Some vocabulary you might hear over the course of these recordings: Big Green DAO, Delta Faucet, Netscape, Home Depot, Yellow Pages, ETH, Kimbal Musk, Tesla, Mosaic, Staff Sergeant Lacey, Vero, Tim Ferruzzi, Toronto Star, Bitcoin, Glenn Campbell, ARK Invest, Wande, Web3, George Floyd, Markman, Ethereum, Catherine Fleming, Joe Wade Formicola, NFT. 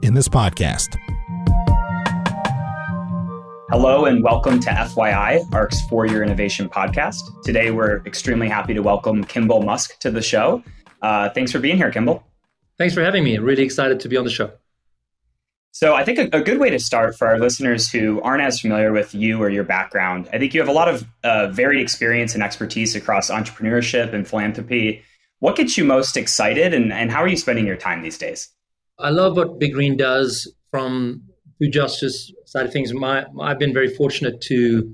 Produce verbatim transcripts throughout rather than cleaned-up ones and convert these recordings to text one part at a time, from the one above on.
in this podcast. Hello and welcome to F Y I, ARK's four-year innovation podcast. Today, we're extremely happy to welcome Kimbal Musk to the show. Uh, thanks for being here, Kimbal. Thanks for having me. Really excited to be on the show. So I think a, a good way to start for our listeners who aren't as familiar with you or your background, I think you have a lot of uh, varied experience and expertise across entrepreneurship and philanthropy. What gets you most excited and, and how are you spending your time these days? I love what Big Green does from the justice side of things. My, I've been very fortunate to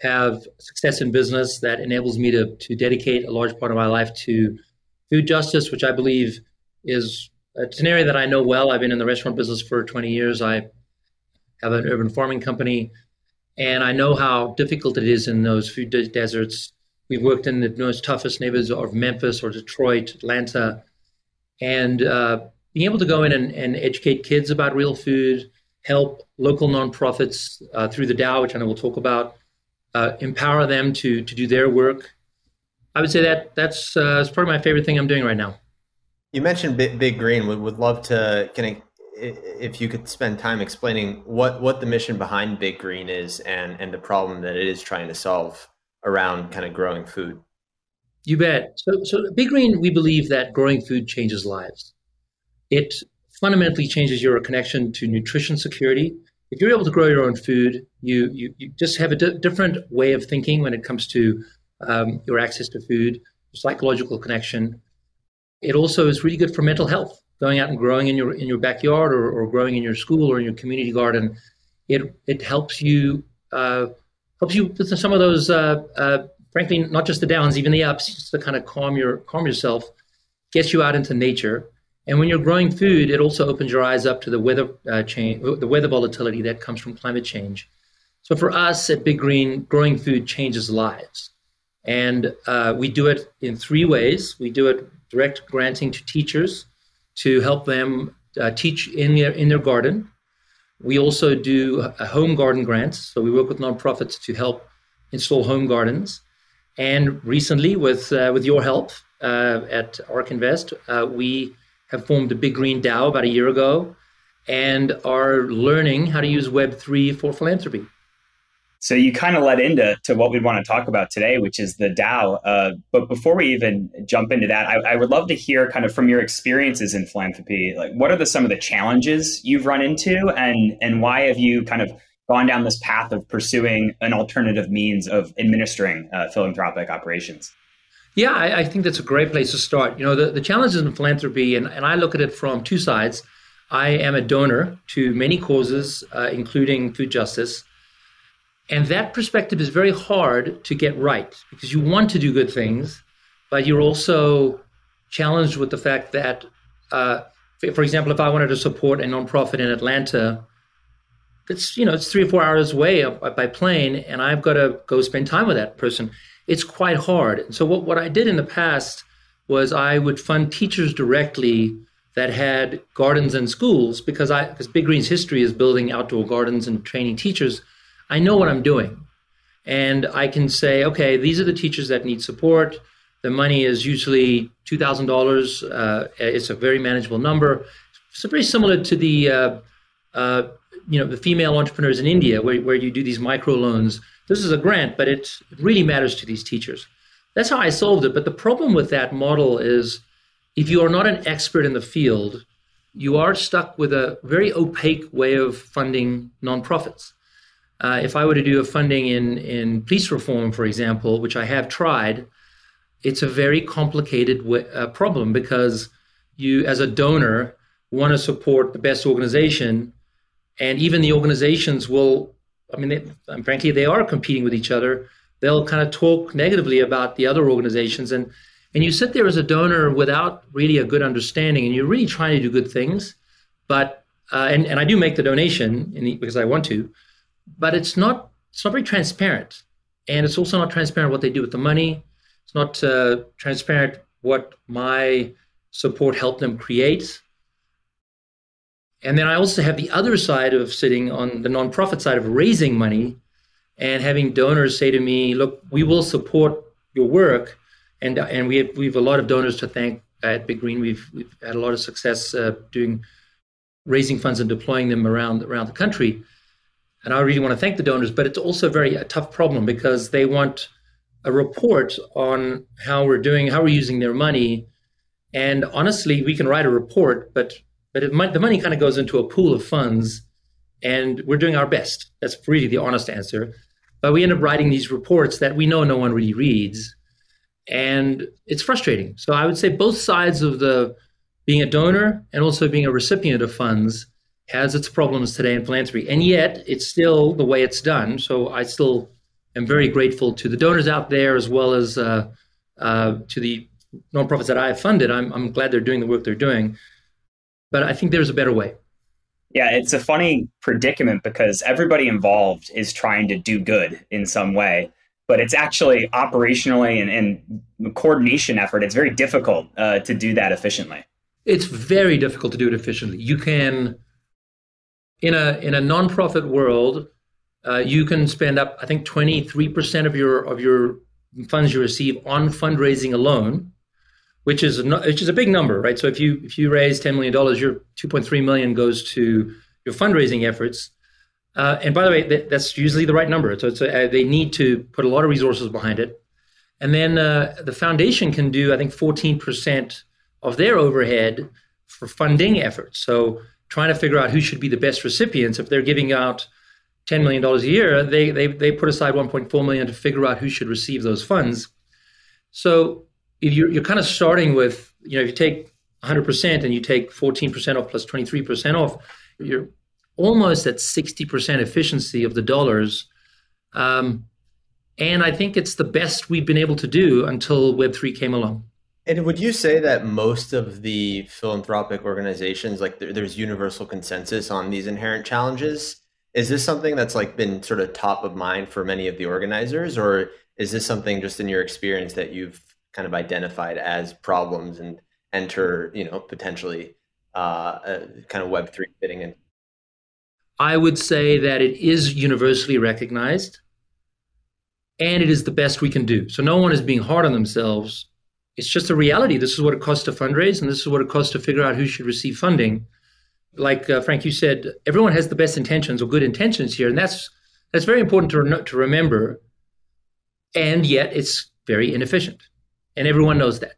have success in business that enables me to, to dedicate a large part of my life to food justice, which I believe is it's an area that I know well. I've been in the restaurant business for twenty years. I have an urban farming company, and I know how difficult it is in those food de- deserts. We've worked in the most toughest neighborhoods of Memphis or Detroit, Atlanta, and uh, being able to go in and, and educate kids about real food, help local nonprofits uh, through the DAO, which I know we'll talk about, uh, empower them to to do their work. I would say that that's uh, it's probably my favorite thing I'm doing right now. You mentioned Big, Big Green. We would love to, can I, if you could spend time explaining what, what the mission behind Big Green is and, and the problem that it is trying to solve around kind of growing food. You bet. So, so Big Green, we believe that growing food changes lives. It fundamentally changes your connection to nutrition security. If you're able to grow your own food, you you, you just have a di- different way of thinking when it comes to um, your access to food, your psychological connection. It also is really good for mental health. Going out and growing in your in your backyard or, or growing in your school or in your community garden, it it helps you uh, helps you with some of those. Uh, uh, frankly, not just the downs, even the ups, just to kind of calm your calm yourself, gets you out into nature. And when you're growing food, it also opens your eyes up to the weather uh, change, the weather volatility that comes from climate change. So for us at Big Green, growing food changes lives. And uh, we do it in three ways. We do it direct granting to teachers to help them uh, teach in their, in their garden. We also do a home garden grants. So we work with nonprofits to help install home gardens. And recently, with uh, with your help uh, at ARK Invest, uh, we have formed a Big Green DAO about a year ago and are learning how to use Web three for philanthropy. So you kind of led into to what we want to talk about today, which is the DAO. Uh, but before we even jump into that, I, I would love to hear kind of from your experiences in philanthropy, like what are the, some of the challenges you've run into and, and why have you kind of gone down this path of pursuing an alternative means of administering uh, philanthropic operations? Yeah, I, I think that's a great place to start. You know, the, the challenges in philanthropy, and, and I look at it from two sides. I am a donor to many causes, uh, including food justice. And that perspective is very hard to get right because you want to do good things, but you're also challenged with the fact that, uh, for example, if I wanted to support a nonprofit in Atlanta, it's, you know, it's three or four hours away by plane, and I've got to go spend time with that person. It's quite hard. And so what, what I did in the past was I would fund teachers directly that had gardens and schools because I because Big Green's history is building outdoor gardens and training teachers. I know what I'm doing. And I can say, okay, these are the teachers that need support. The money is usually two thousand dollars. Uh, it's a very manageable number. It's very similar to the uh, uh, you know, the female entrepreneurs in India where, where you do these microloans. This is a grant, but it really matters to these teachers. That's how I solved it. But the problem with that model is if you are not an expert in the field, you are stuck with a very opaque way of funding nonprofits. Uh, if I were to do a funding in, in police reform, for example, which I have tried, it's a very complicated w- uh, problem because you as a donor want to support the best organization, and even the organizations will, I mean, they, and frankly, they are competing with each other. They'll kind of talk negatively about the other organizations, and and you sit there as a donor without really a good understanding, and you're really trying to do good things, but uh, and and I do make the donation in the, because I want to, but it's not it's not very transparent, and it's also not transparent what they do with the money. It's not uh, transparent what my support helped them create. And then I also have the other side of sitting on the nonprofit side of raising money and having donors say to me, look, we will support your work. And and we have, we have a lot of donors to thank at Big Green. We've, we've had a lot of success uh, doing raising funds and deploying them around, around the country. And I really want to thank the donors, but it's also very a tough problem because they want a report on how we're doing, how we're using their money. And honestly, we can write a report, but But it might, the money kind of goes into a pool of funds, and we're doing our best. That's really the honest answer. But we end up writing these reports that we know no one really reads, and it's frustrating. So I would say both sides of the being a donor and also being a recipient of funds has its problems today in philanthropy, and yet it's still the way it's done. So I still am very grateful to the donors out there as well as uh, uh, to the nonprofits that I have funded. I'm, I'm glad they're doing the work they're doing. But I think there's a better way. Yeah, it's a funny predicament because everybody involved is trying to do good in some way, but it's actually operationally and, and coordination effort. It's very difficult uh, to do that efficiently. It's very difficult to do it efficiently. You can, in a in a nonprofit world, uh, you can spend up, I think, twenty-three percent of your of your funds you receive on fundraising alone, which is which is a big number, right? So if you if you raise ten million dollars, your two point three million dollars goes to your fundraising efforts. Uh, and by the way, that, that's usually the right number. So it's a, they need to put a lot of resources behind it. And then uh, the foundation can do, I think, fourteen percent of their overhead for funding efforts. So trying to figure out who should be the best recipients. If they're giving out ten million dollars a year, they they they put aside one point four million dollars to figure out who should receive those funds. So You're, you're kind of starting with, you know, if you take one hundred percent and you take fourteen percent off plus twenty-three percent off, you're almost at sixty percent efficiency of the dollars. Um, and I think it's the best we've been able to do until Web three came along. And would you say that most of the philanthropic organizations, like there, there's universal consensus on these inherent challenges? Is this something that's like been sort of top of mind for many of the organizers? Or is this something just in your experience that you've kind of identified as problems and enter, you know, potentially uh, a kind of Web three fitting in? I would say that it is universally recognized and it is the best we can do. So no one is being hard on themselves. It's just a reality. This is what it costs to fundraise and this is what it costs to figure out who should receive funding. Like uh, Frank, you said, everyone has the best intentions or good intentions here. And that's that's very important to, re- to remember. And yet it's very inefficient. And everyone knows that.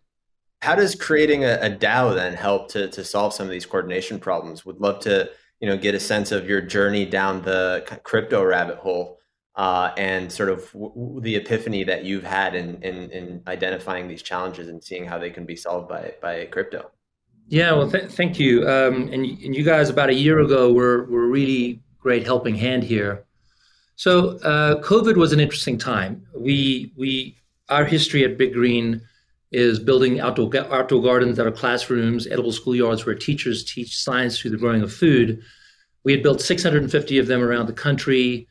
How does creating a, a DAO then help to, to solve some of these coordination problems? Would love to, you know, get a sense of your journey down the crypto rabbit hole uh, and sort of w- the epiphany that you've had in, in in identifying these challenges and seeing how they can be solved by by crypto. Yeah, well, th- thank you. Um, and and you guys about a year ago were were really great helping hand here. So uh, COVID was an interesting time. We we. Our history at Big Green is building outdoor, outdoor gardens that are classrooms, edible schoolyards where teachers teach science through the growing of food. We had built six hundred fifty of them around the country,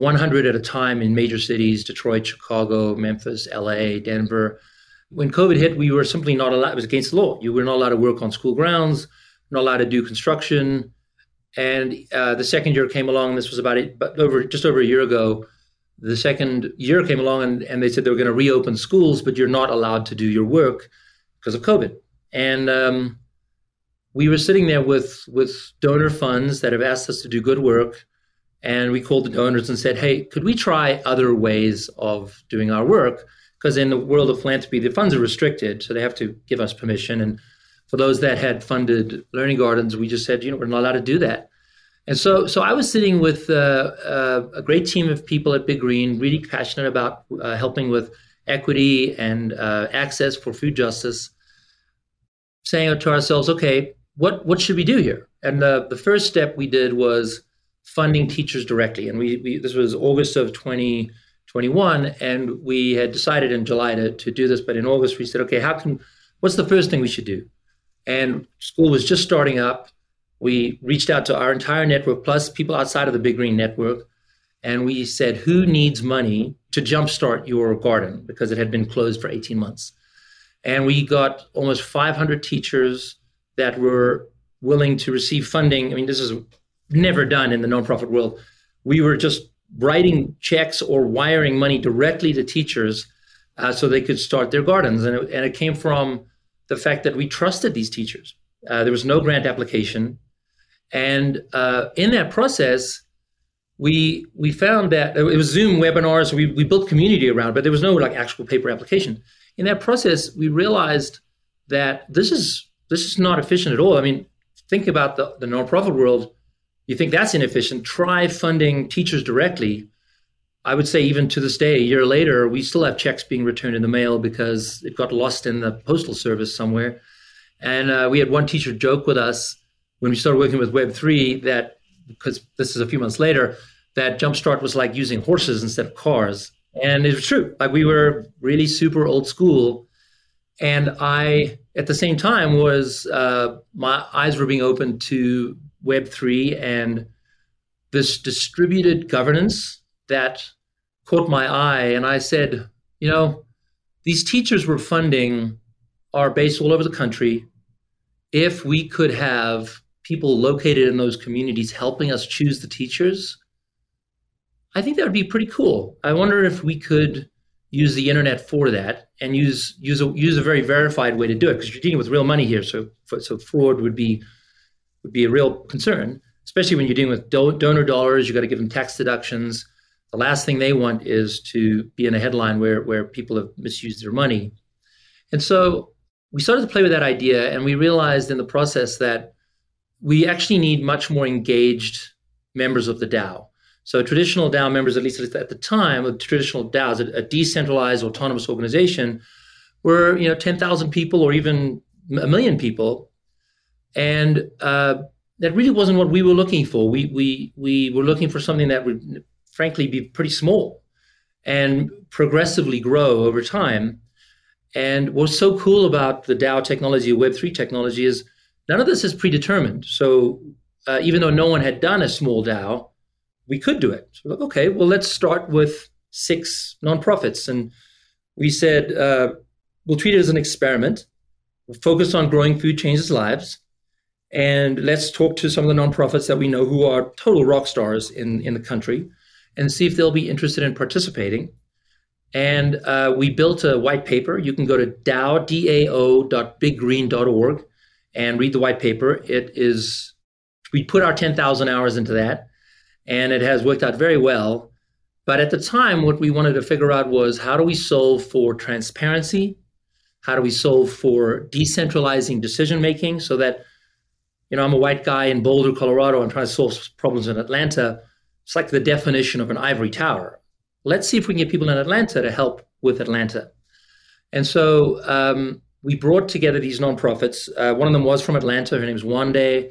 one hundred at a time in major cities, Detroit, Chicago, Memphis, L A, Denver. When COVID hit, we were simply not allowed, it was against the law. You were not allowed to work on school grounds, not allowed to do construction. And uh, the second year came along, this was about eight, but over just over a year ago, the second year came along and, and they said they were going to reopen schools, but you're not allowed to do your work because of COVID. And um, we were sitting there with, with donor funds that have asked us to do good work. And we called the donors and said, hey, could we try other ways of doing our work? Because in the world of philanthropy, the funds are restricted, so they have to give us permission. And for those that had funded learning gardens, we just said, you know, we're not allowed to do that. And so so I was sitting with uh, uh, a great team of people at Big Green, really passionate about uh, helping with equity and uh, access for food justice, saying to ourselves, okay, what, what should we do here? And uh, the first step we did was funding teachers directly. And we, we this was August of twenty twenty-one, and we had decided in July to, to do this. But in August, we said, okay, how can, what's the first thing we should do? And school was just starting up. We reached out to our entire network, plus people outside of the Big Green network. And we said, who needs money to jumpstart your garden? Because it had been closed for eighteen months. And we got almost five hundred teachers that were willing to receive funding. I mean, this is never done in the nonprofit world. We were just writing checks or wiring money directly to teachers uh, so they could start their gardens. And it, and it came from the fact that we trusted these teachers. Uh, there was no grant application. And uh, in that process, we we found that it was Zoom webinars. We, we built community around, but there was no like actual paper application. In that process, we realized that this is this is not efficient at all. I mean, think about the, the nonprofit world. You think that's inefficient. Try funding teachers directly. I would say even to this day, a year later, we still have checks being returned in the mail because it got lost in the postal service somewhere. And uh, we had one teacher joke with us when we started working with Web three that, because this is a few months later, that Jumpstart was like using horses instead of cars. And it was true. Like we were really super old school. And I, at the same time, was uh, my eyes were being opened to Web three and this distributed governance that caught my eye. And I said, you know, these teachers we're funding are based all over the country. If we could have people located in those communities helping us choose the teachers, I think that would be pretty cool. I wonder if we could use the internet for that and use use a, use a very verified way to do it, because you're dealing with real money here. So so fraud would be would be a real concern, especially when you're dealing with do- donor dollars. You got to give them tax deductions. The last thing they want is to be in a headline where where people have misused their money. And so we started to play with that idea, and we realized in the process that we actually need much more engaged members of the DAO. So traditional DAO members, at least at the time, of traditional DAOs, a, a decentralized autonomous organization, were you know ten thousand people or even a million people, and uh, that really wasn't what we were looking for. We we we were looking for something that would, frankly, be pretty small and progressively grow over time. And what's so cool about the DAO technology, Web three technology, is none of this is predetermined. So uh, even though no one had done a small DAO, we could do it. So, okay, well, let's start with six nonprofits. And we said, uh, we'll treat it as an experiment. We'll focus on growing food changes lives. And let's talk to some of the nonprofits that we know who are total rock stars in, in the country and see if they'll be interested in participating. And uh, we built a white paper. You can go to DAO, D A O dot big green dot org. and read the white paper. It is, we put our ten thousand hours into that, and it has worked out very well. But at the time, what we wanted to figure out was, how do we solve for transparency? How do we solve for decentralizing decision-making so that, you know, I'm a white guy in Boulder, Colorado, I'm trying to solve problems in Atlanta. It's like the definition of an ivory tower. Let's see if we can get people in Atlanta to help with Atlanta. And so, um, we brought together these nonprofits. Uh, one of them was from Atlanta. Her name is Wande.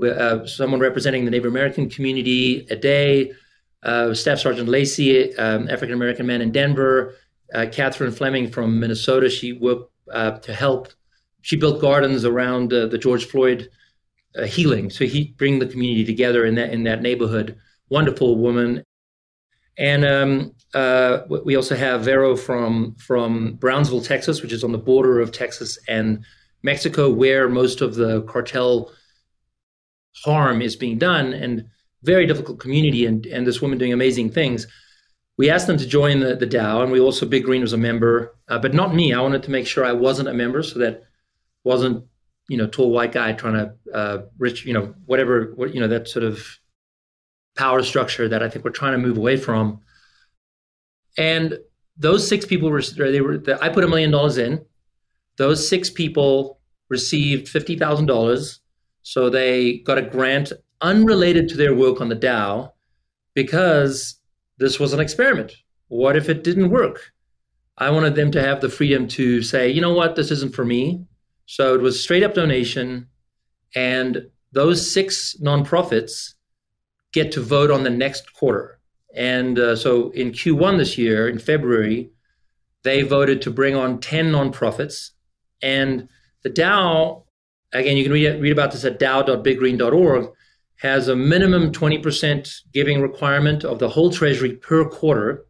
Uh, someone representing the Native American community, a day. Uh, Staff Sergeant Lacey, um, African American man in Denver. Uh, Catherine Fleming from Minnesota. She worked uh, to help. She built gardens around uh, the George Floyd uh, healing. So he bring the community together in that in that neighborhood. Wonderful woman. And um, uh, we also have Vero from from Brownsville, Texas, which is on the border of Texas and Mexico, where most of the cartel harm is being done, and very difficult community, and, and this woman doing amazing things. We asked them to join the, the DAO, and we also, Big Green was a member, uh, but not me. I wanted to make sure I wasn't a member, so that wasn't, you know, tall white guy trying to uh, rich, you know, whatever, you know, that sort of power structure that I think we're trying to move away from. And those six people were, they were, I put a million dollars in. Those six people received fifty thousand dollars. So they got a grant unrelated to their work on the DAO, because this was an experiment. What if it didn't work? I wanted them to have the freedom to say, you know what, this isn't for me. So it was straight up donation, and those six nonprofits get to vote on the next quarter. And uh, so in Q one this year, in February, they voted to bring on ten nonprofits. And the DAO, again, you can read, read about this at dao dot big green dot org, has a minimum twenty percent giving requirement of the whole treasury per quarter.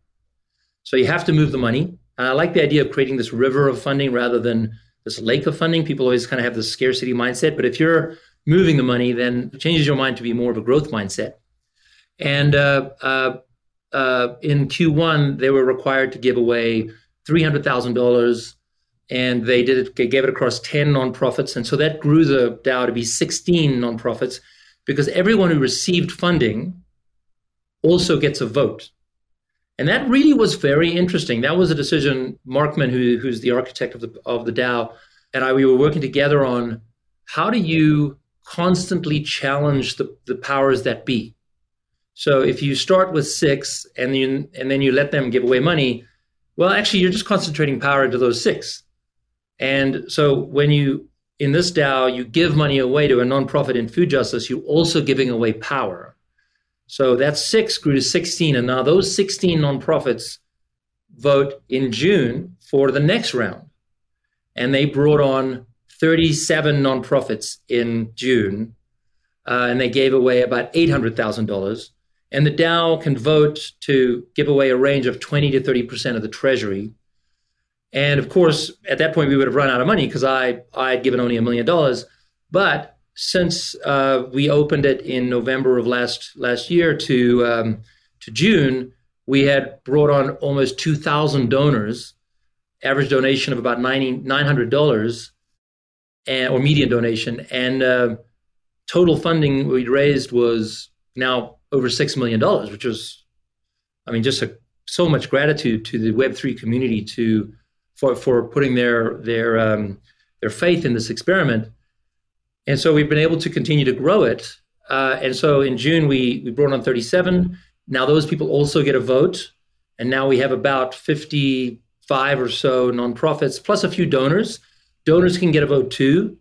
So you have to move the money. And I like the idea of creating this river of funding rather than this lake of funding. People always kind of have this scarcity mindset. But if you're moving the money, then it changes your mind to be more of a growth mindset. And uh, uh, uh, in Q one, they were required to give away three hundred thousand dollars, and they did it. They gave it across ten nonprofits, and so that grew the DAO to be sixteen nonprofits, because everyone who received funding also gets a vote. And that really was very interesting. That was a decision Markman, who, who's the architect of the of the DAO, and I, we were working together on how do you constantly challenge the, the powers that be. So if you start with six and then and then you let them give away money, well, actually, you're just concentrating power into those six. And so when you, in this DAO, you give money away to a nonprofit in food justice, you're also giving away power. So that six grew to sixteen, and now those sixteen nonprofits vote in June for the next round. And they brought on thirty-seven nonprofits in June, uh, and they gave away about eight hundred thousand dollars. And the DAO can vote to give away a range of twenty to thirty percent of the treasury. And of course, at that point, we would have run out of money because I I had given only a million dollars. But since uh, we opened it in November of last last year to um, to June, we had brought on almost two thousand donors, average donation of about nine hundred dollars, and, or median donation. And uh, total funding we'd raised was now over six million dollars, which was, I mean, just a, so much gratitude to the Web three community to for for putting their their um, their faith in this experiment. And so we've been able to continue to grow it. Uh, and so in June, we, we brought on thirty-seven. Now those people also get a vote. And now we have about fifty-five or so nonprofits, plus a few donors. Donors can get a vote too.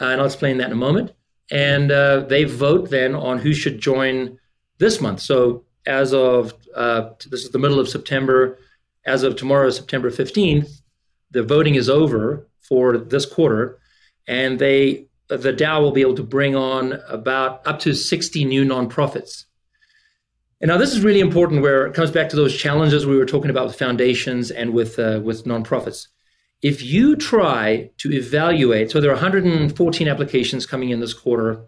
Uh, and I'll explain that in a moment. And uh, they vote then on who should join this month. So as of, uh, this is the middle of September, as of tomorrow, September fifteenth, the voting is over for this quarter, and they, the DAO will be able to bring on about up to sixty new nonprofits. And now this is really important where it comes back to those challenges we were talking about with foundations and with, uh, with nonprofits. If you try to evaluate, so there are one hundred fourteen applications coming in this quarter,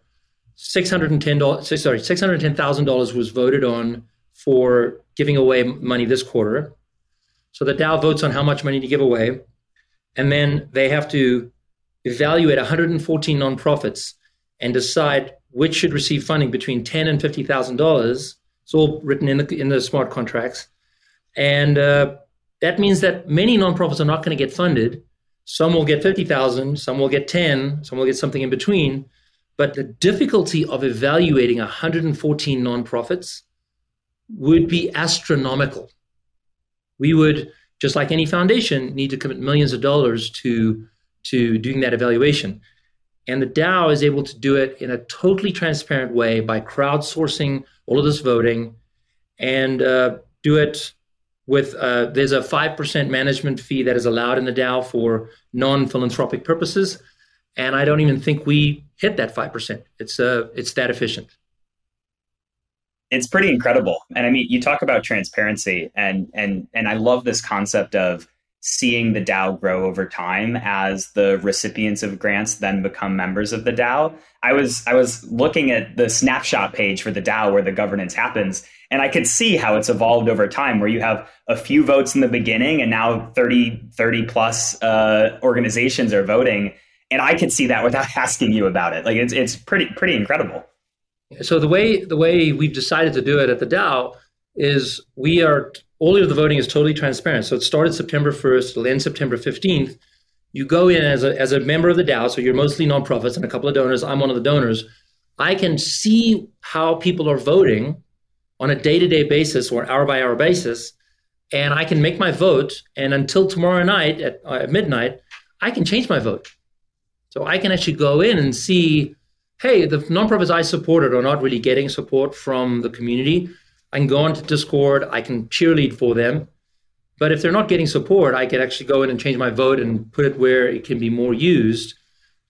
six hundred ten dollars, sorry, six hundred ten thousand dollars was voted on for giving away money this quarter. So the DAO votes on how much money to give away. And then they have to evaluate one hundred fourteen nonprofits and decide which should receive funding between ten thousand dollars and fifty thousand dollars. It's all written in the, in the smart contracts. And uh, that means that many nonprofits are not going to get funded. Some will get fifty thousand dollars, some will get ten thousand dollars, some will get something in between. But the difficulty of evaluating one hundred fourteen nonprofits would be astronomical. We would, just like any foundation, need to commit millions of dollars to, to doing that evaluation. And the DAO is able to do it in a totally transparent way by crowdsourcing all of this voting and uh, do it with, uh, there's a five percent management fee that is allowed in the DAO for non-philanthropic purposes. And I don't even think we hit that five percent. It's uh, it's that efficient. It's pretty incredible. And I mean, you talk about transparency, and and and I love this concept of seeing the DAO grow over time as the recipients of grants then become members of the DAO. I was I was looking at the snapshot page for the DAO where the governance happens, and I could see how it's evolved over time, where you have a few votes in the beginning, and now thirty, thirty plus uh, organizations are voting. And I could see that without asking you about it. Like it's it's pretty pretty incredible. So the way the way we've decided to do it at the DAO is we are all of the voting is totally transparent. So it started September first, it'll end September fifteenth. You go in as a as a member of the DAO, so you're mostly nonprofits and a couple of donors. I'm one of the donors. I can see how people are voting on a day-to-day basis or hour-by-hour basis, and I can make my vote. And until tomorrow night at, uh, at midnight, I can change my vote. So I can actually go in and see, hey, the nonprofits I supported are not really getting support from the community. I can go onto Discord, I can cheerlead for them. But if they're not getting support, I could actually go in and change my vote and put it where it can be more used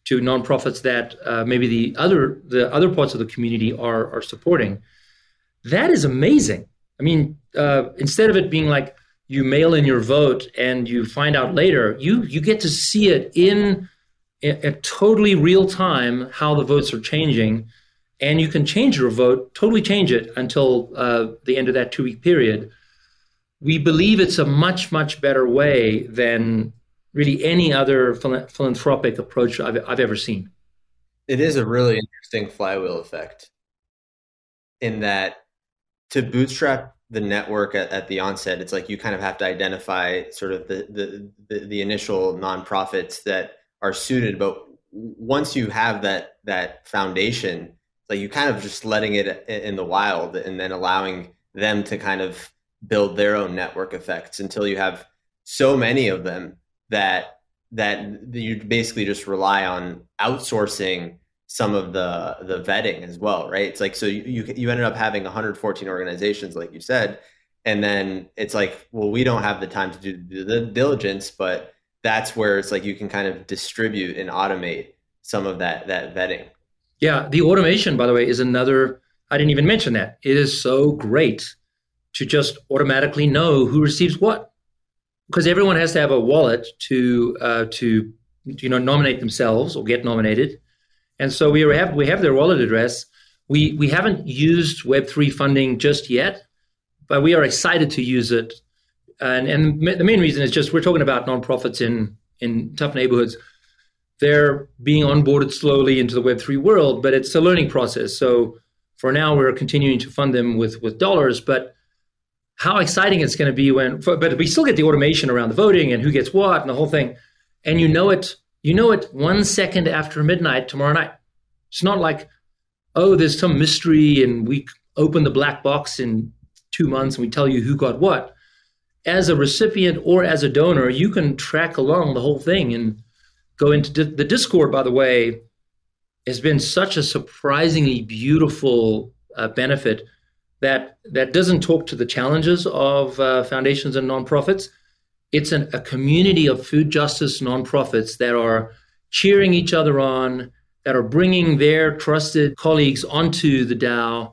to nonprofits that uh, maybe the other the other parts of the community are are supporting. That is amazing. I mean, uh, instead of it being like you mail in your vote and you find out later, you you get to see it in a, a totally real time how the votes are changing, and you can change your vote, totally change it until uh, the end of that two week period. We believe it's a much, much better way than really any other philanthropic approach I've, I've ever seen. It is a really interesting flywheel effect in that to bootstrap the network at, at the onset, it's like you kind of have to identify sort of the, the, the, the initial nonprofits that are suited. But once you have that, that foundation, like you kind of just letting it in the wild and then allowing them to kind of build their own network effects until you have so many of them that that you basically just rely on outsourcing some of the the vetting as well, right? It's like, so you you ended up having one hundred fourteen organizations, like you said, and then it's like, well, we don't have the time to do the diligence, but that's where it's like you can kind of distribute and automate some of that that vetting. Yeah, the automation, by the way, is another, I didn't even mention that. It is so great to just automatically know who receives what, because everyone has to have a wallet to uh, to you know nominate themselves or get nominated, and so we have we have their wallet address. We we haven't used Web three funding just yet, but we are excited to use it, and and the main reason is just we're talking about nonprofits in in tough neighborhoods. They're being onboarded slowly into the Web three world, but it's a learning process. So for now, we're continuing to fund them with with dollars, but how exciting it's going to be when, but we still get the automation around the voting and who gets what and the whole thing. And you know it, you know it one second after midnight tomorrow night. It's not like, oh, there's some mystery and we open the black box in two months and we tell you who got what. As a recipient or as a donor, you can track along the whole thing and go into di- the Discord, by the way, has been such a surprisingly beautiful uh, benefit that that doesn't talk to the challenges of uh, foundations and nonprofits. It's an, a community of food justice nonprofits that are cheering each other on, that are bringing their trusted colleagues onto the DAO.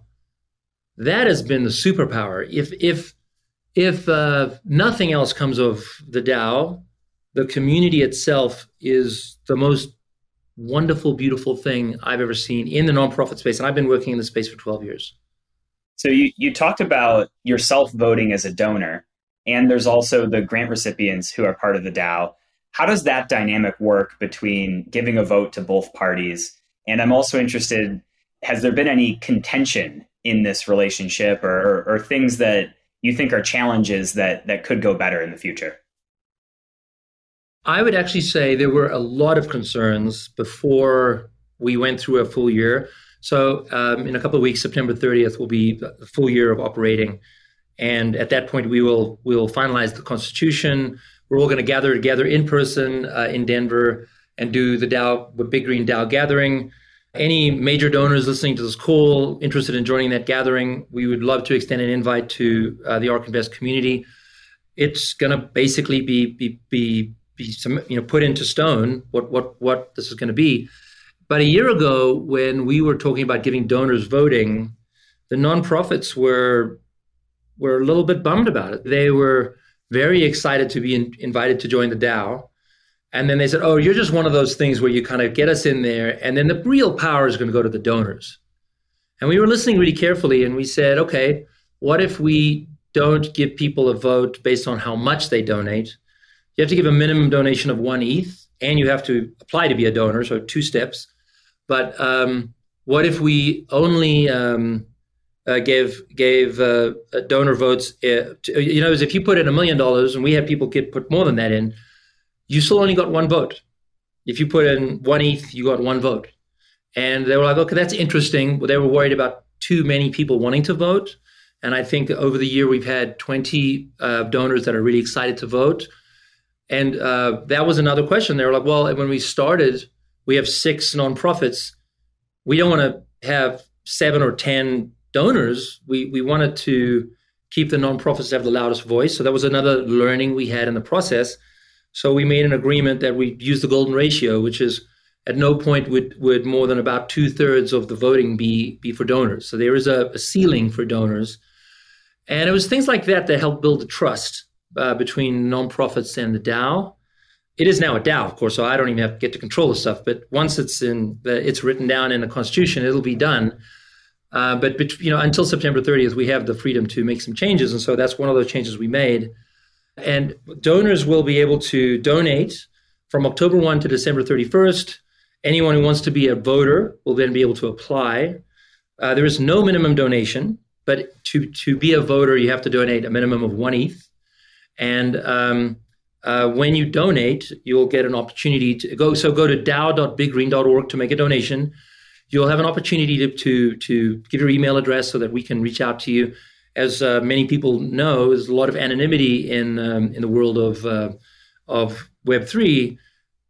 That has been the superpower. If if if uh, nothing else comes of the DAO, the community itself is the most wonderful, beautiful thing I've ever seen in the nonprofit space. And I've been working in this space for twelve years. So you, you talked about yourself voting as a donor, and there's also the grant recipients who are part of the DAO. How does that dynamic work between giving a vote to both parties? And I'm also interested, has there been any contention in this relationship or, or, or things that you think are challenges that, that could go better in the future? I would actually say there were a lot of concerns before we went through a full year. So um, in a couple of weeks, September thirtieth will be the full year of operating. And at that point, we will we will finalize the constitution. We're all going to gather together in person uh, in Denver and do the DAO, the Big Green DAO gathering. Any major donors listening to this call interested in joining that gathering, we would love to extend an invite to uh, the ARK Invest community. It's going to basically be be be, be some, you know put into stone what what what this is going to be. But a year ago, when we were talking about giving donors voting, the nonprofits were were a little bit bummed about it. They were very excited to be in, invited to join the DAO. And then they said, oh, you're just one of those things where you kind of get us in there, and then the real power is going to go to the donors. And we were listening really carefully, and we said, okay, what if we don't give people a vote based on how much they donate? You have to give a minimum donation of one E T H, and you have to apply to be a donor, so two steps. But um, what if we only um, uh, gave gave uh, donor votes? Uh, to, you know, if you put in a million dollars and we have people get put more than that in, you still only got one vote. If you put in one E T H, you got one vote. And they were like, okay, that's interesting. They were worried about too many people wanting to vote. And I think over the year, we've had twenty uh, donors that are really excited to vote. And uh, that was another question. They were like, well, when we started, we have six nonprofits. We don't want to have seven or ten donors. We we wanted to keep the nonprofits to have the loudest voice. So that was another learning we had in the process. So we made an agreement that we use the golden ratio, which is at no point would, would more than about two thirds of the voting be be for donors. So there is a, a ceiling for donors. And it was things like that that helped build the trust uh, between nonprofits and the DAO. It is now a DAO, of course, so I don't even have to get to control the stuff. But once it's in, the, it's written down in the constitution, it'll be done. Uh, but, but you know, until September thirtieth, we have the freedom to make some changes, and so that's one of those changes we made. And donors will be able to donate from October first to December thirty-first. Anyone who wants to be a voter will then be able to apply. Uh, there is no minimum donation, but to to be a voter, you have to donate a minimum of one E T H, and um, Uh, when you donate, you'll get an opportunity to go. So go to dao dot big green dot org to make a donation. You'll have an opportunity to, to, to give your email address so that we can reach out to you. As uh, many people know, there's a lot of anonymity in um, in the world of uh, of Web three.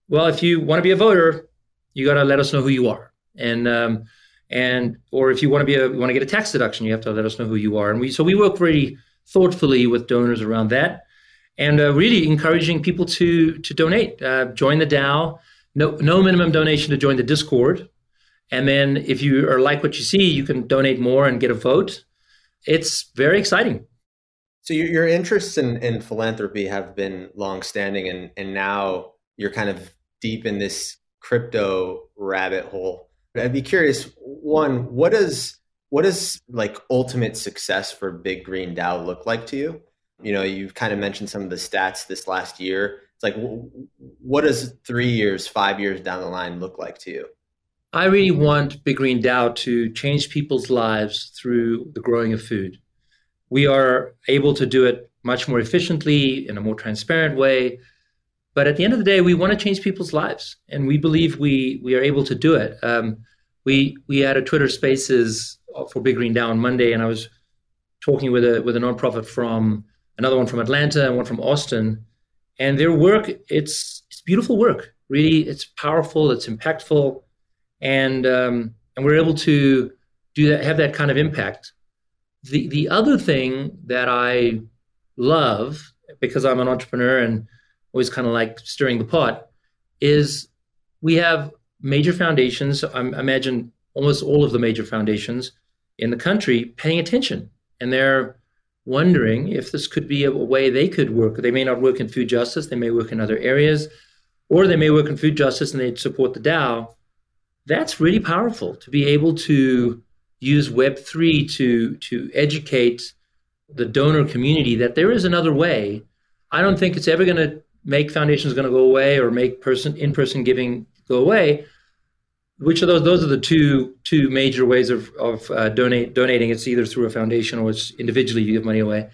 Well, if you want to be a voter, you got to let us know who you are, and um, and or if you want to be a, want to get a tax deduction, you have to let us know who you are. And we so we work very thoughtfully with donors around that. And uh, really encouraging people to to donate, uh, join the DAO. No, no minimum donation to join the Discord. And then if you are like what you see, you can donate more and get a vote. It's very exciting. So your, your interests in, in philanthropy have been longstanding, and and now you're kind of deep in this crypto rabbit hole. But I'd be curious, one, what does what does like ultimate success for Big Green DAO look like to you? You know, you've kind of mentioned some of the stats this last year. It's like, what does three years, five years down the line look like to you? I really want Big Green DAO to change people's lives through the growing of food. We are able to do it much more efficiently in a more transparent way. But at the end of the day, we want to change people's lives. And we believe we we are able to do it. Um, we, we had a Twitter Spaces for Big Green DAO on Monday, and I was talking with a with a nonprofit from another one from Atlanta and one from Austin. And their work, it's it's beautiful work. Really, it's powerful, it's impactful. And um, and we're able to do that, have that kind of impact. The the other thing that I love, because I'm an entrepreneur and always kind of like stirring the pot, is we have major foundations, I imagine almost all of the major foundations in the country paying attention. And they're wondering if this could be a way they could work. They may not work in food justice, they may work in other areas, or they may work in food justice and they'd support the DAO. That's really powerful, to be able to use Web three to, to educate the donor community that there is another way. I don't think it's ever going to make foundations going to go away or make person in-person giving go away. Which are those? Those are the two two major ways of of uh, donate donating. It's either through a foundation or it's individually you give money away.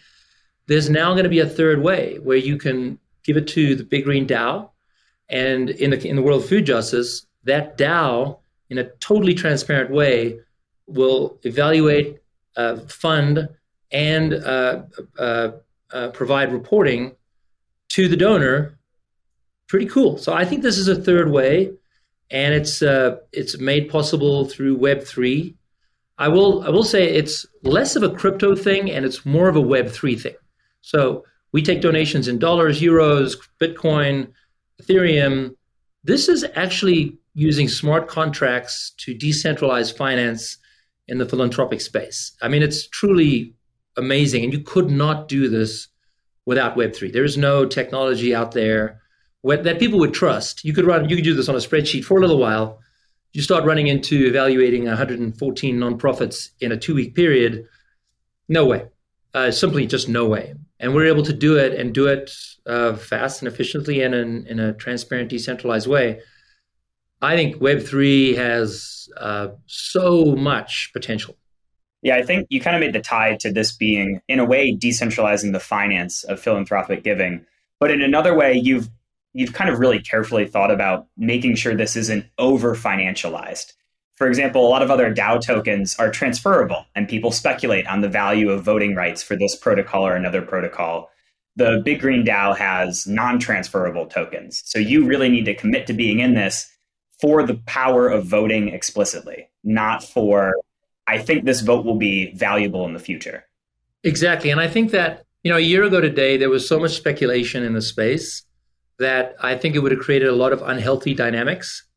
There's now going to be a third way where you can give it to the Big Green DAO, and in the in the world of food justice, that DAO in a totally transparent way will evaluate, uh, fund, and uh, uh, uh, provide reporting to the donor. Pretty cool. So I think this is a third way. And it's uh, it's made possible through Web three. I will I will say it's less of a crypto thing and it's more of a Web three thing. So we take donations in dollars, euros, Bitcoin, Ethereum. This is actually using smart contracts to decentralize finance in the philanthropic space. I mean, it's truly amazing. And you could not do this without Web three. There is no technology out there that people would trust. You could run, you could do this on a spreadsheet for a little while. You start running into evaluating one hundred fourteen nonprofits in a two-week period. No way, uh, simply just no way. And we're able to do it and do it uh, fast and efficiently and in, in a transparent, decentralized way. I think Web three has uh, so much potential. Yeah, I think you kind of made the tie to this being, in a way, decentralizing the finance of philanthropic giving. But in another way, you've you've kind of really carefully thought about making sure this isn't over-financialized. For example, a lot of other DAO tokens are transferable and people speculate on the value of voting rights for this protocol or another protocol. The Big Green DAO has non-transferable tokens. So you really need to commit to being in this for the power of voting explicitly, not for, I think this vote will be valuable in the future. Exactly. And I think that, you know, a year ago today, there was so much speculation in the space that I think it would have created a lot of unhealthy dynamics.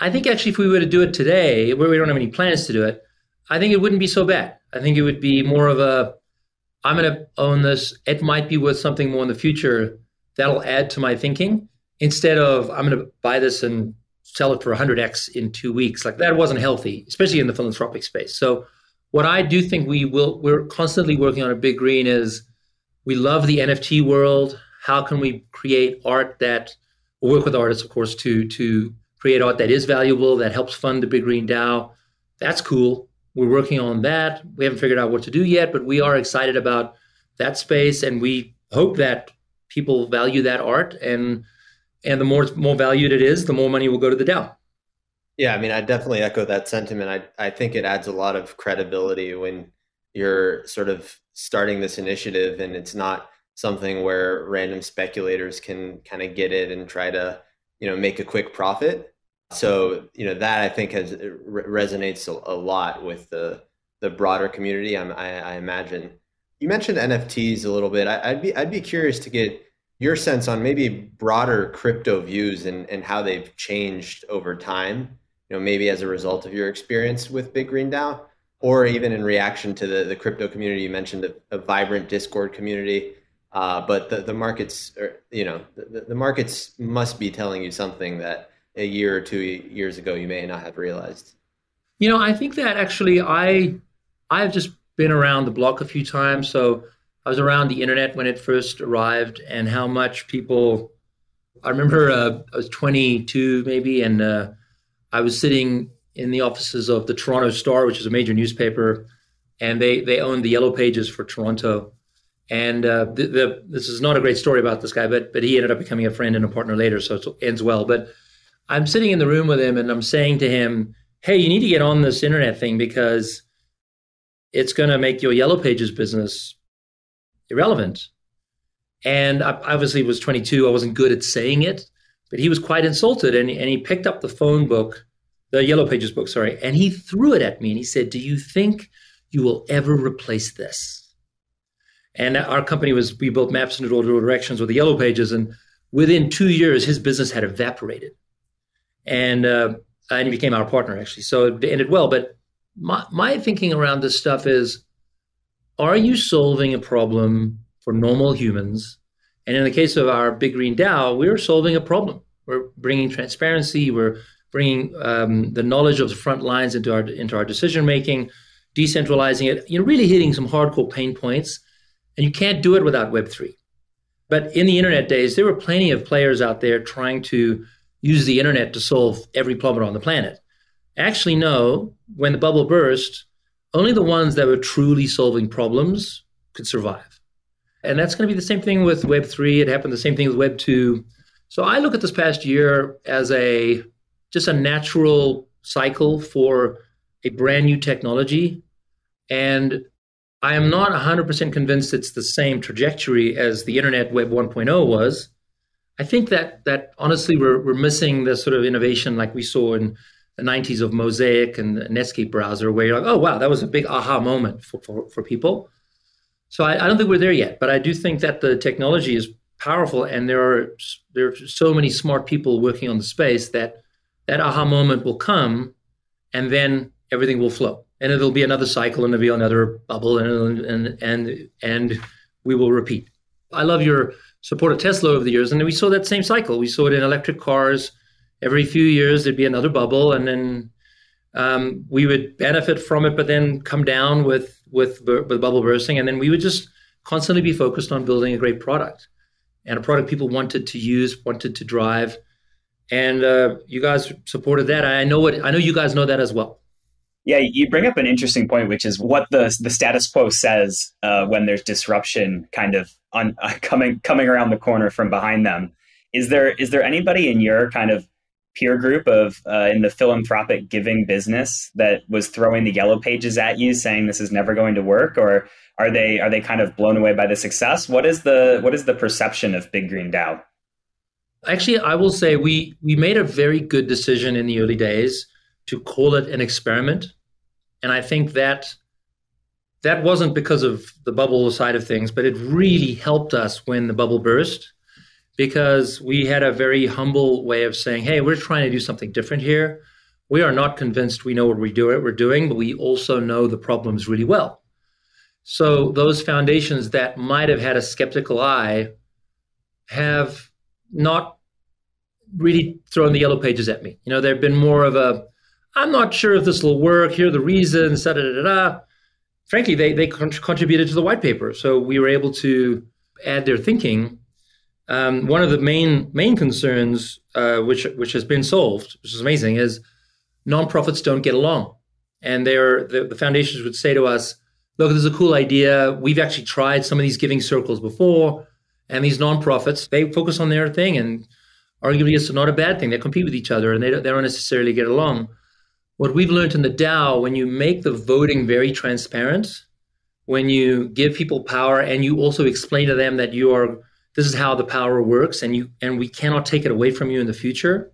I think actually if we were to do it today, where we don't have any plans to do it, I think it wouldn't be so bad. I think it would be more of a, I'm going to own this. It might be worth something more in the future. That'll add to my thinking instead of I'm going to buy this and sell it for one hundred x in two weeks. Like that wasn't healthy, especially in the philanthropic space. So what I do think we will, we're constantly working on at Big Green is we love the N F T world. How can we create art that, work with artists, of course, to, to create art that is valuable, that helps fund the Big Green DAO. That's cool. We're working on that. We haven't figured out what to do yet, but we are excited about that space. And we hope that people value that art. And and the more more valued it is, the more money will go to the DAO. Yeah, I mean, I definitely echo that sentiment. I, I think it adds a lot of credibility when you're sort of starting this initiative and it's not something where random speculators can kind of get it and try to, you know, make a quick profit. So, you know, that I think has re- resonates a, a lot with the the broader community, I, I, I imagine. You mentioned N F Ts a little bit. I, I'd be I'd be curious to get your sense on maybe broader crypto views and, and how they've changed over time, you know, maybe as a result of your experience with Big Green DAO, or even in reaction to the, the crypto community. You mentioned a, a vibrant Discord community, uh, but the, the markets, are, you know, the, the markets must be telling you something that a year or two years ago you may not have realized. You know, I think that actually I, I've just been around the block a few times. So I was around the internet when it first arrived and how much people, I remember uh, I was twenty-two maybe, and uh, I was sitting in the offices of the Toronto Star, which is a major newspaper, and they, they owned the Yellow Pages for Toronto. And uh, the, the, this is not a great story about this guy, but but he ended up becoming a friend and a partner later, so it ends well. But I'm sitting in the room with him and I'm saying to him, hey, you need to get on this internet thing because it's going to make your Yellow Pages business irrelevant. And I obviously was twenty-two. I wasn't good at saying it, but he was quite insulted. And, and he picked up the phone book, the Yellow Pages book, sorry, and he threw it at me. And he said, do you think you will ever replace this? And our company was, we built maps in all directions with the Yellow Pages. And within two years, his business had evaporated. And uh, and he became our partner, actually. So it ended well. But my, my thinking around this stuff is, are you solving a problem for normal humans? And in the case of our Big Green DAO, we're solving a problem. We're bringing transparency. We're bringing um, the knowledge of the front lines into our into our decision-making, decentralizing it, you know, really hitting some hardcore pain points. And you can't do it without Web three. But in the internet days, there were plenty of players out there trying to use the internet to solve every problem on the planet. Actually, no, when the bubble burst, only the ones that were truly solving problems could survive. And that's going to be the same thing with Web three. It happened the same thing with Web two. So I look at this past year as a just a natural cycle for a brand new technology. And I am not one hundred percent convinced it's the same trajectory as the internet Web one point oh was. I think that that honestly we're we're missing the sort of innovation like we saw in the nineties of Mosaic and the Netscape browser, where you're like, oh wow, that was a big aha moment for for, for people. So I, I don't think we're there yet, but I do think that the technology is powerful, and there are there are so many smart people working on the space that that aha moment will come, and then everything will flow, and it'll be another cycle, and it'll be another bubble, and and and and we will repeat. I love your support of Tesla over the years. And then we saw that same cycle. We saw it in electric cars. Every few years, there'd be another bubble. And then um, we would benefit from it, but then come down with, with, with bubble bursting. And then we would just constantly be focused on building a great product, and a product people wanted to use, wanted to drive. And uh, you guys supported that. I know what, I know you guys know that as well. Yeah, you bring up an interesting point, which is what the the status quo says uh, when there's disruption kind of on, uh, coming coming around the corner from behind them. Is there is there anybody in your kind of peer group of uh, in the philanthropic giving business that was throwing the Yellow Pages at you, saying this is never going to work, or are they are they kind of blown away by the success? What is the what is the perception of Big Green DAO? Actually, I will say we we made a very good decision in the early days to call it an experiment. And I think that that wasn't because of the bubble side of things, but it really helped us when the bubble burst, because we had a very humble way of saying, hey, we're trying to do something different here. We are not convinced we know what we do, what we're doing, but we also know the problems really well. So those foundations that might have had a skeptical eye have not really thrown the yellow pages at me. You know, there've been more of a, I'm not sure if this will work, here are the reasons, da da da da. Frankly, they, they con- contributed to the white paper. So we were able to add their thinking. Um, one of the main main concerns, uh, which which has been solved, which is amazing, is nonprofits don't get along. And they're, the, the foundations would say to us, look, this is a cool idea. We've actually tried some of these giving circles before. And these nonprofits, they focus on their thing. And arguably, it's not a bad thing. They compete with each other, and they don't, they don't necessarily get along. What we've learned in the DAO, when you make the voting very transparent, when you give people power and you also explain to them that you are, this is how the power works, and you and we cannot take it away from you in the future,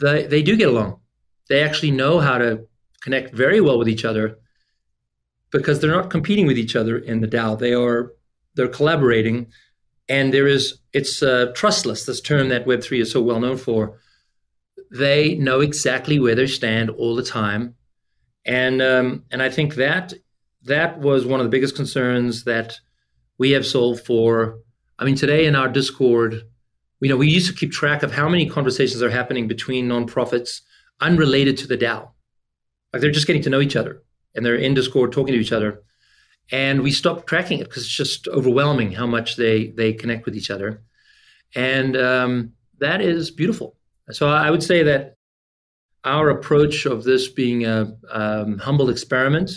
they, they do get along. They actually know how to connect very well with each other, because they're not competing with each other in the DAO. They are, they're collaborating, and there is, it's uh, trustless, this term that Web three is so well known for. They know exactly where they stand all the time. And um, and I think that that was one of the biggest concerns that we have solved for. I mean, today in our Discord, you know, we used to keep track of how many conversations are happening between nonprofits unrelated to the DAO. Like, they're just getting to know each other, and they're in Discord talking to each other. And we stopped tracking it because it's just overwhelming how much they, they connect with each other. And um, that is beautiful. So I would say that our approach of this being a um, humble experiment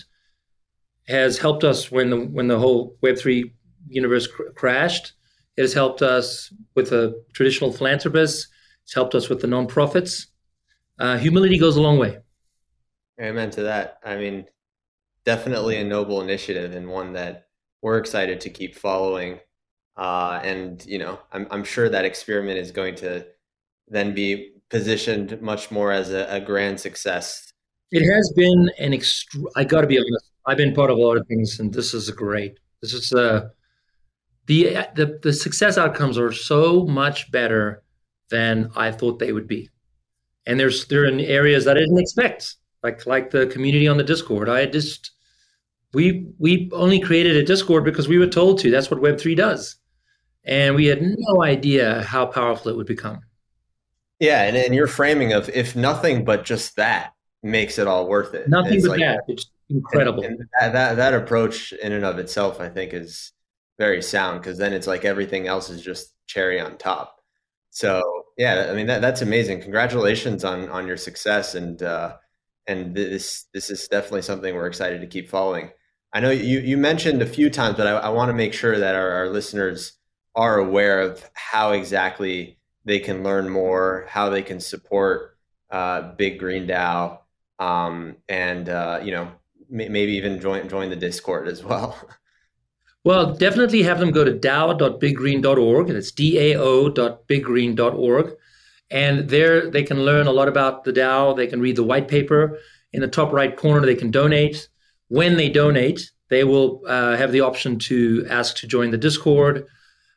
has helped us when the when the whole Web three universe cr- crashed. It has helped us with the traditional philanthropists. It's helped us with the nonprofits. Uh, humility goes a long way. Amen to that. I mean, definitely a noble initiative, and one that we're excited to keep following. Uh, and you know, I'm I'm sure that experiment is going to then be positioned much more as a, a grand success. It has been an extra, I got to be honest, I've been part of a lot of things, and this is great. This is uh, the, the, the success outcomes are so much better than I thought they would be. And there's, they're in areas that I didn't expect, like, like the community on the Discord. I just, we, we only created a Discord because we were told to. That's what Web three does. And we had no idea how powerful it would become. Yeah, and, and your framing of if nothing but just that makes it all worth it. Nothing but like, that. It's incredible. And, and that, that that approach in and of itself, I think, is very sound, because then it's like everything else is just cherry on top. So, yeah, I mean, that that's amazing. Congratulations on on your success. And uh, and this this is definitely something we're excited to keep following. I know you, you mentioned a few times, but I, I want to make sure that our, our listeners are aware of how exactly they can learn more, how they can support uh, Big Green DAO, um, and uh, you know, m- maybe even join join the Discord as well. Well, definitely have them go to dao dot big green dot org, and it's dao dot big green dot org, and there they can learn a lot about the DAO. They can read the white paper. In the top right corner, they can donate. When they donate, they will uh, have the option to ask to join the Discord.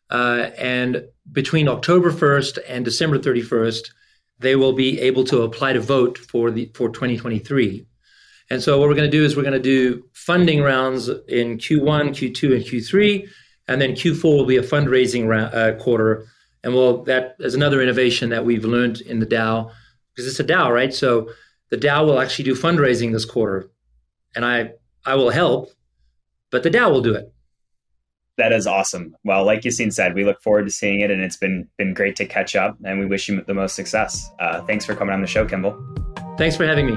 Uh, and between October first and December thirty-first, they will be able to apply to vote for the for twenty twenty-three. And so what we're going to do is we're going to do funding rounds in Q one, Q two, and Q three, and then Q four will be a fundraising round, uh, quarter. And we'll, that is another innovation that we've learned in the DAO, because it's a DAO, right? So the DAO will actually do fundraising this quarter, and I I will help, but the DAO will do it. That is awesome. Well, like Yassine said, we look forward to seeing it, and it's been been great to catch up, and we wish you the most success. Uh, thanks for coming on the show, Kimbal. Thanks for having me.